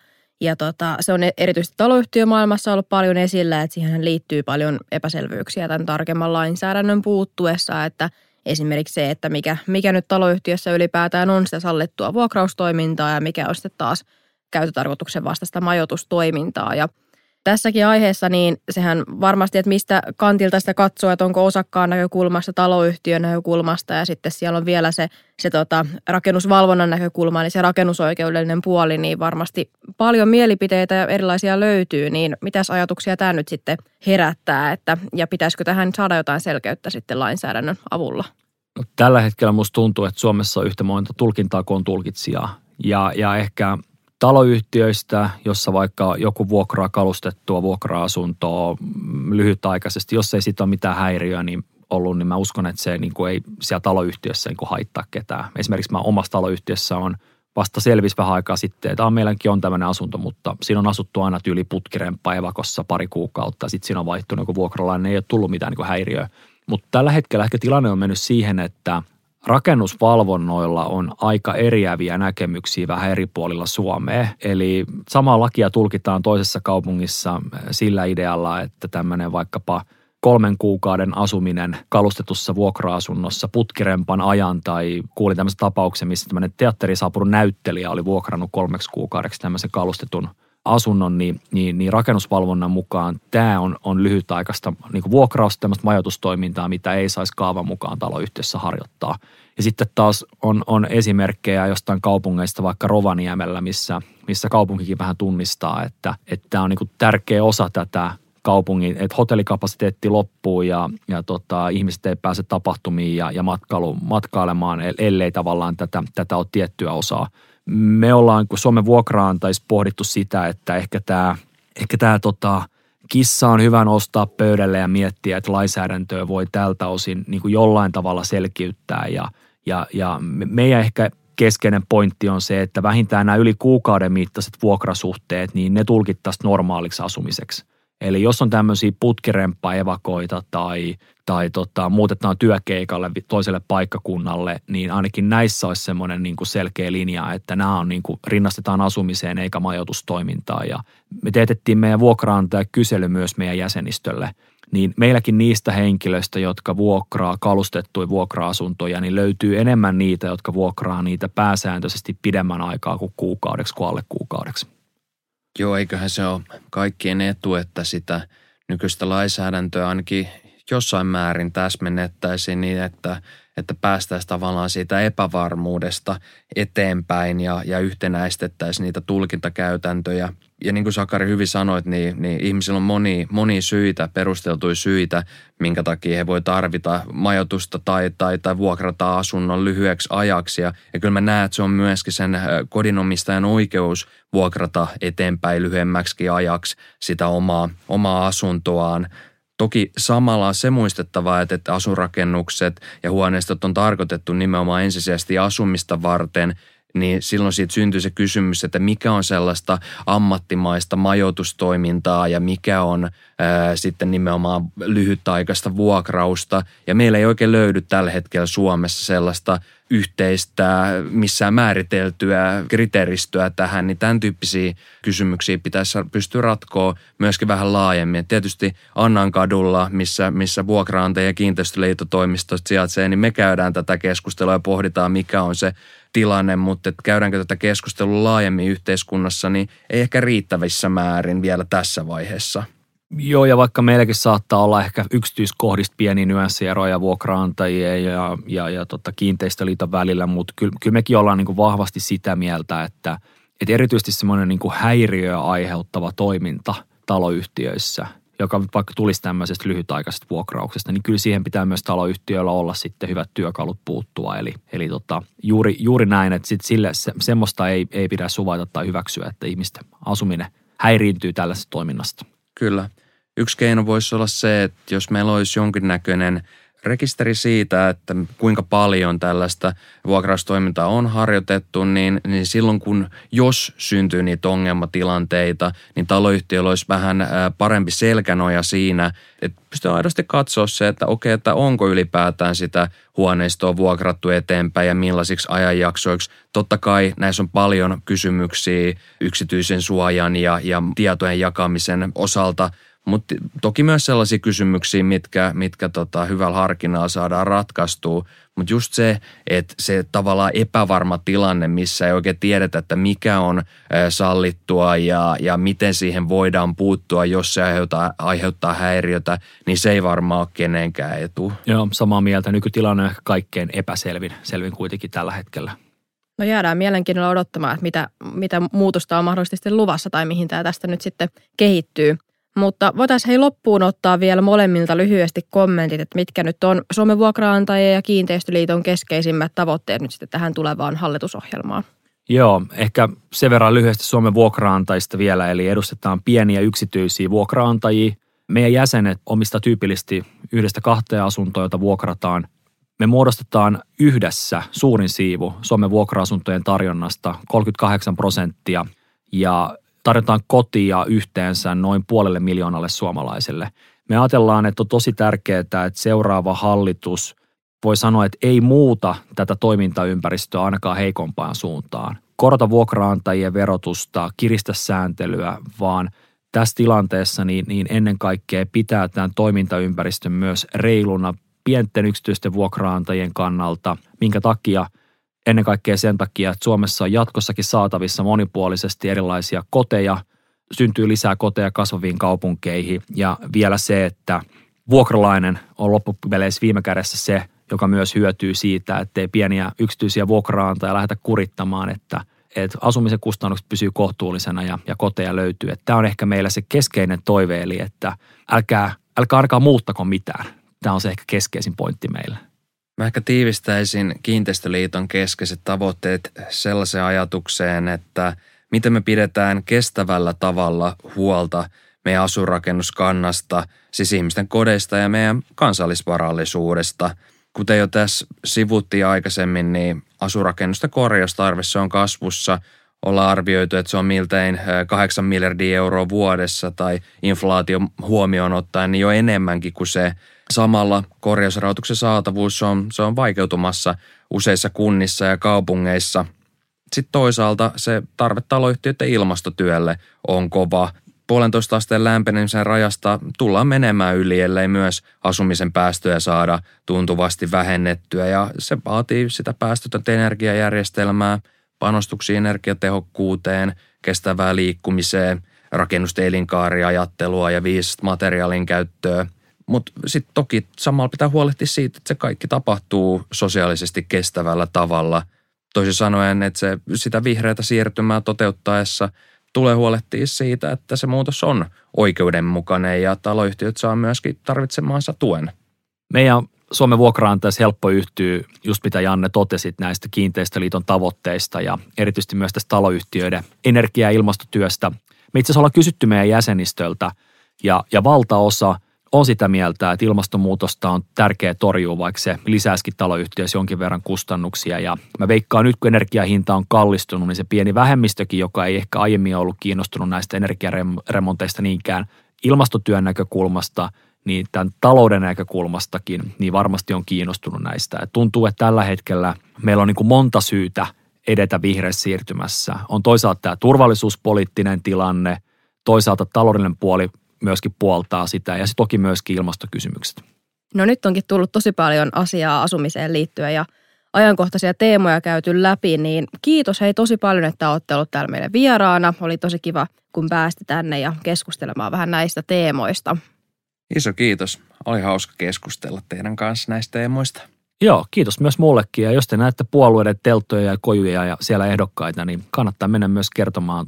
se on erityisesti taloyhtiömaailmassa ollut paljon esillä, että siihen liittyy paljon epäselvyyksiä tämän tarkemman lainsäädännön puuttuessa, että esimerkiksi se, että mikä nyt taloyhtiössä ylipäätään on sitä sallittua vuokraustoimintaa ja mikä on sitten taas käytötarkoituksen vastaista majoitustoimintaa. Ja tässäkin aiheessa niin sehän varmasti, että mistä kantilta sitä katsoo, että onko osakkaan näkökulmasta, taloyhtiön näkökulmasta ja sitten siellä on vielä se rakennusvalvonnan näkökulma, niin se rakennusoikeudellinen puoli, niin varmasti paljon mielipiteitä ja erilaisia löytyy, niin mitäs ajatuksia tämä nyt sitten herättää ja pitäisikö tähän saada jotain selkeyttä sitten lainsäädännön avulla? No, tällä hetkellä musta tuntuu, että Suomessa on yhtä monta tulkintaa kuin on tulkitsijaa ja ehkä taloyhtiöistä, jossa vaikka joku vuokraa kalustettua vuokra-asuntoa lyhytaikaisesti, jos ei siitä ole mitään häiriöä niin ollut, niin mä uskon, että se niin kuin ei siellä taloyhtiössä niin kuin haittaa ketään. Esimerkiksi mä omassa taloyhtiössä on vasta selvisi vähän aikaa sitten, että meilläkin on tämmöinen asunto, mutta siinä on asuttu aina tyyli putkirempaa evakossa pari kuukautta, sitten siinä on vaihtunut joku vuokralainen, ei ole tullut mitään niin kuin häiriöä. Mutta tällä hetkellä ehkä tilanne on mennyt siihen, että rakennusvalvonnoilla on aika eriäviä näkemyksiä vähän eri puolilla Suomea. Eli samaa lakia tulkitaan toisessa kaupungissa sillä idealla, että tämmöinen vaikkapa 3 kuukauden asuminen kalustetussa vuokra-asunnossa putkirempan ajan, tai kuulin tämmöisen tapauksen, missä tämmöinen teatterisapurun näyttelijä oli vuokrannut 3 kuukaudeksi tämmöisen kalustetun asunnon, niin rakennusvalvonnan mukaan tämä on lyhytaikaista niin vuokrausta, tämmöistä majoitustoimintaa, mitä ei saisi kaavan mukaan taloyhtiössä harjoittaa. Ja sitten taas on esimerkkejä jostain kaupungeista, vaikka Rovaniemellä, missä kaupunkikin vähän tunnistaa, että tämä on niin tärkeä osa tätä kaupungin, että hotellikapasiteetti loppuu ja ihmiset ei pääse tapahtumiin ja matkailemaan, ellei tavallaan tätä ole tiettyä osaa. Me ollaan Suomen Vuokranantajissa pohdittu sitä, että ehkä tämä kissa on hyvä nostaa pöydälle ja miettiä, että lainsäädäntöä voi tältä osin niin kuin jollain tavalla selkiyttää. Ja meidän ehkä keskeinen pointti on se, että vähintään nämä yli kuukauden mittaiset vuokrasuhteet, niin ne tulkittaisiin normaaliksi asumiseksi. Eli jos on tämmöisiä putkiremppaevakoita tai muutetaan työkeikalle toiselle paikkakunnalle, niin ainakin näissä olisi semmoinen niin kuin selkeä linja, että nämä on niin kuin rinnastetaan asumiseen eikä majoitustoimintaan. Ja me teetettiin meidän vuokraantajakysely myös meidän jäsenistölle, niin meilläkin niistä henkilöistä, jotka vuokraa kalustettuja vuokra-asuntoja, niin löytyy enemmän niitä, jotka vuokraa niitä pääsääntöisesti pidemmän aikaa kuin kuukaudeksi kuin alle kuukaudeksi. Joo, eiköhän se ole kaikkien etu, että sitä nykyistä lainsäädäntöä ainakin jossain määrin täsmennettäisiin niin, että päästäisiin tavallaan siitä epävarmuudesta eteenpäin ja yhtenäistettäisiin niitä tulkintakäytäntöjä. Ja niin kuin Sakari hyvin sanoit, niin ihmisillä on monia syitä, perusteltuja syitä, minkä takia he voi tarvita majoitusta tai vuokrata asunnon lyhyeksi ajaksi. Ja kyllä mä näen, että se on myöskin sen kodinomistajan oikeus vuokrata eteenpäin lyhyemmäksi ajaksi sitä omaa asuntoaan. Toki samalla on se muistettava, että asurakennukset ja huoneistot on tarkoitettu nimenomaan ensisijaisesti asumista varten, niin silloin siitä syntyy se kysymys, että mikä on sellaista ammattimaista majoitustoimintaa ja mikä on sitten nimenomaan lyhytaikaista vuokrausta. Ja meillä ei oikein löydy tällä hetkellä Suomessa sellaista yhteistä, missään määriteltyä kriteeristöä tähän, niin tämän tyyppisiä kysymyksiä pitäisi pystyä ratkoa myöskin vähän laajemmin. Tietysti Annankadulla, missä vuokraantaja- ja kiinteistöliittotoimistot sijaitsee, niin me käydään tätä keskustelua ja pohditaan, mikä on se tilanne, mutta että käydäänkö tätä keskustelua laajemmin yhteiskunnassa, niin ei ehkä riittävissä määrin vielä tässä vaiheessa. Joo, ja vaikka meilläkin saattaa olla ehkä yksityiskohdista pieni nyanssieroja vuokraantajien ja Kiinteistöliiton välillä, mutta kyllä mekin ollaan niin kuin vahvasti sitä mieltä, että erityisesti semmoinen niin kuin häiriöä aiheuttava toiminta taloyhtiöissä, joka vaikka tulisi tämmöisestä lyhytaikaisesta vuokrauksesta, niin kyllä siihen pitää myös taloyhtiöillä olla sitten hyvät työkalut puuttua. Eli juuri näin, että sitten sille semmoista ei pidä suvaita tai hyväksyä, että ihmisten asuminen häiriintyy tällaisesta toiminnasta. Kyllä. Yksi keino voisi olla se, että jos meillä olisi jonkinnäköinen rekisteri siitä, että kuinka paljon tällaista vuokraustoimintaa on harjoitettu, niin silloin kun, jos syntyy niitä ongelmatilanteita, niin taloyhtiöllä olisi vähän parempi selkänoja siinä, että pystyy aidosti katsoa se, että okei, että onko ylipäätään sitä huoneistoa vuokrattu eteenpäin ja millaisiksi ajanjaksoiksi. Totta kai näissä on paljon kysymyksiä yksityisen suojan ja tietojen jakamisen osalta, mutta toki myös sellaisia kysymyksiä, mitkä hyvällä harkinnalla saadaan ratkaistua. Mutta just se, että se tavallaan epävarma tilanne, missä ei oikein tiedetä, että mikä on sallittua ja miten siihen voidaan puuttua, jos se aiheuttaa häiriötä, niin se ei varmaan ole kenenkään etu. Joo, samaa mieltä. Nykytilanne on ehkä kaikkein epäselvin kuitenkin tällä hetkellä. No jäädään mielenkiinnolla odottamaan, että mitä muutosta on mahdollisesti luvassa tai mihin tämä tästä nyt sitten kehittyy. Mutta voitaisiin loppuun ottaa vielä molemmilta lyhyesti kommentit, että mitkä nyt on Suomen Vuokranantajien ja Kiinteistöliiton keskeisimmät tavoitteet nyt sitten tähän tulevaan hallitusohjelmaan. Joo, ehkä sen verran lyhyesti Suomen vuokraantajista vielä, eli edustetaan pieniä yksityisiä vuokraantajia. Meidän jäsenet omistaa tyypillisesti 1-2 asuntoa, joita vuokrataan. Me muodostetaan yhdessä suurin siivu Suomen vuokra-asuntojen tarjonnasta 38%, ja tarjotaan kotia yhteensä noin 500 000 suomalaiselle. Me ajatellaan, että on tosi tärkeää, että seuraava hallitus voi sanoa, että ei muuta tätä toimintaympäristöä ainakaan heikompaan suuntaan. Korota vuokraantajien verotusta, kiristä sääntelyä, vaan tässä tilanteessa niin ennen kaikkea pitää tämän toimintaympäristön myös reiluna pienten yksityisten vuokraantajien kannalta, minkä takia ennen kaikkea sen takia, että Suomessa on jatkossakin saatavissa monipuolisesti erilaisia koteja, syntyy lisää koteja kasvaviin kaupunkeihin ja vielä se, että vuokralainen on loppupeleissä viime kädessä se, joka myös hyötyy siitä, ettei pieniä yksityisiä vuokraantajia lähdetä kurittamaan, että asumisen kustannukset pysyy kohtuullisena ja koteja löytyy. Että tämä on ehkä meillä se keskeinen toive, eli että älkää ainakaan muuttako mitään. Tämä on se ehkä keskeisin pointti meillä. Mä ehkä tiivistäisin Kiinteistöliiton keskeiset tavoitteet sellaiseen ajatukseen, että miten me pidetään kestävällä tavalla huolta meidän asuinrakennuskannasta, siis ihmisten kodeista ja meidän kansallisvarallisuudesta. Kuten jo tässä sivuttiin aikaisemmin, niin asuinrakennusten korjaustarve on kasvussa. Ollaan arvioitu, että se on miltein 8 miljardia euroa vuodessa tai inflaation huomioon ottaen niin jo enemmänkin kuin se. Samalla korjausrahoituksen saatavuus on vaikeutumassa useissa kunnissa ja kaupungeissa. Sitten toisaalta se tarve taloyhtiöiden ilmastotyölle on kova. 1,5 asteen lämpenemisen rajasta tullaan menemään yli, ellei myös asumisen päästöjä saada tuntuvasti vähennettyä. Ja se vaatii sitä päästötöntä energiajärjestelmää, panostuksia energiatehokkuuteen, kestävää liikkumiseen, rakennusten elinkaariajattelua ja viisasta materiaalin käyttöä. Mutta sitten toki samalla pitää huolehtia siitä, että se kaikki tapahtuu sosiaalisesti kestävällä tavalla. Toisin sanoen, että sitä vihreätä siirtymää toteuttaessa tulee huolehtia siitä, että se muutos on oikeudenmukainen ja taloyhtiöt saa myöskin tarvitsemaansa tuen. Meidän Suomen vuokraantajissa helppo yhtyä just mitä Janne totesit näistä Kiinteistöliiton tavoitteista ja erityisesti myös tästä taloyhtiöiden energia- ja ilmastotyöstä. Me itse asiassa ollaan kysytty meidän jäsenistöltä ja valtaosa on sitä mieltä, että ilmastonmuutosta on tärkeää torjua, vaikka se lisäisikin taloyhtiöissä jonkin verran kustannuksia. Ja mä veikkaan nyt, kun energiahinta on kallistunut, niin se pieni vähemmistökin, joka ei ehkä aiemmin ollut kiinnostunut näistä energiaremonteista niinkään ilmastotyön näkökulmasta, niin tämän talouden näkökulmastakin, niin varmasti on kiinnostunut näistä. Ja tuntuu, että tällä hetkellä meillä on niin kuin monta syytä edetä vihreässä siirtymässä. On toisaalta tämä turvallisuuspoliittinen tilanne, toisaalta taloudellinen puoli myöskin puoltaa sitä ja se toki myöskin ilmastokysymykset. No nyt onkin tullut tosi paljon asiaa asumiseen liittyen ja ajankohtaisia teemoja käyty läpi, niin kiitos hei tosi paljon, että olette ollut täällä meille vieraana. Oli tosi kiva, kun päästi tänne ja keskustelemaan vähän näistä teemoista. Iso kiitos. Oli hauska keskustella teidän kanssa näistä teemoista. Joo, kiitos myös mullekin ja jos te näette puolueiden telttoja ja kojuja ja siellä ehdokkaita, niin kannattaa mennä myös kertomaan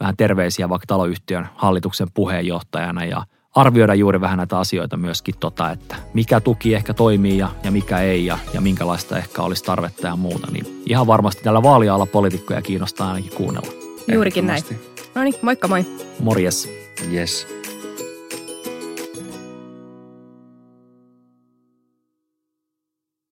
vähän terveisiä vaikka taloyhtiön hallituksen puheenjohtajana ja arvioida juuri vähän näitä asioita myöskin, että mikä tuki ehkä toimii ja mikä ei ja minkälaista ehkä olisi tarvetta ja muuta. Niin ihan varmasti tällä vaalialla poliitikkoja kiinnostaa ainakin kuunnella. Juurikin näin. No niin, moikka moi. Morjes. Yes.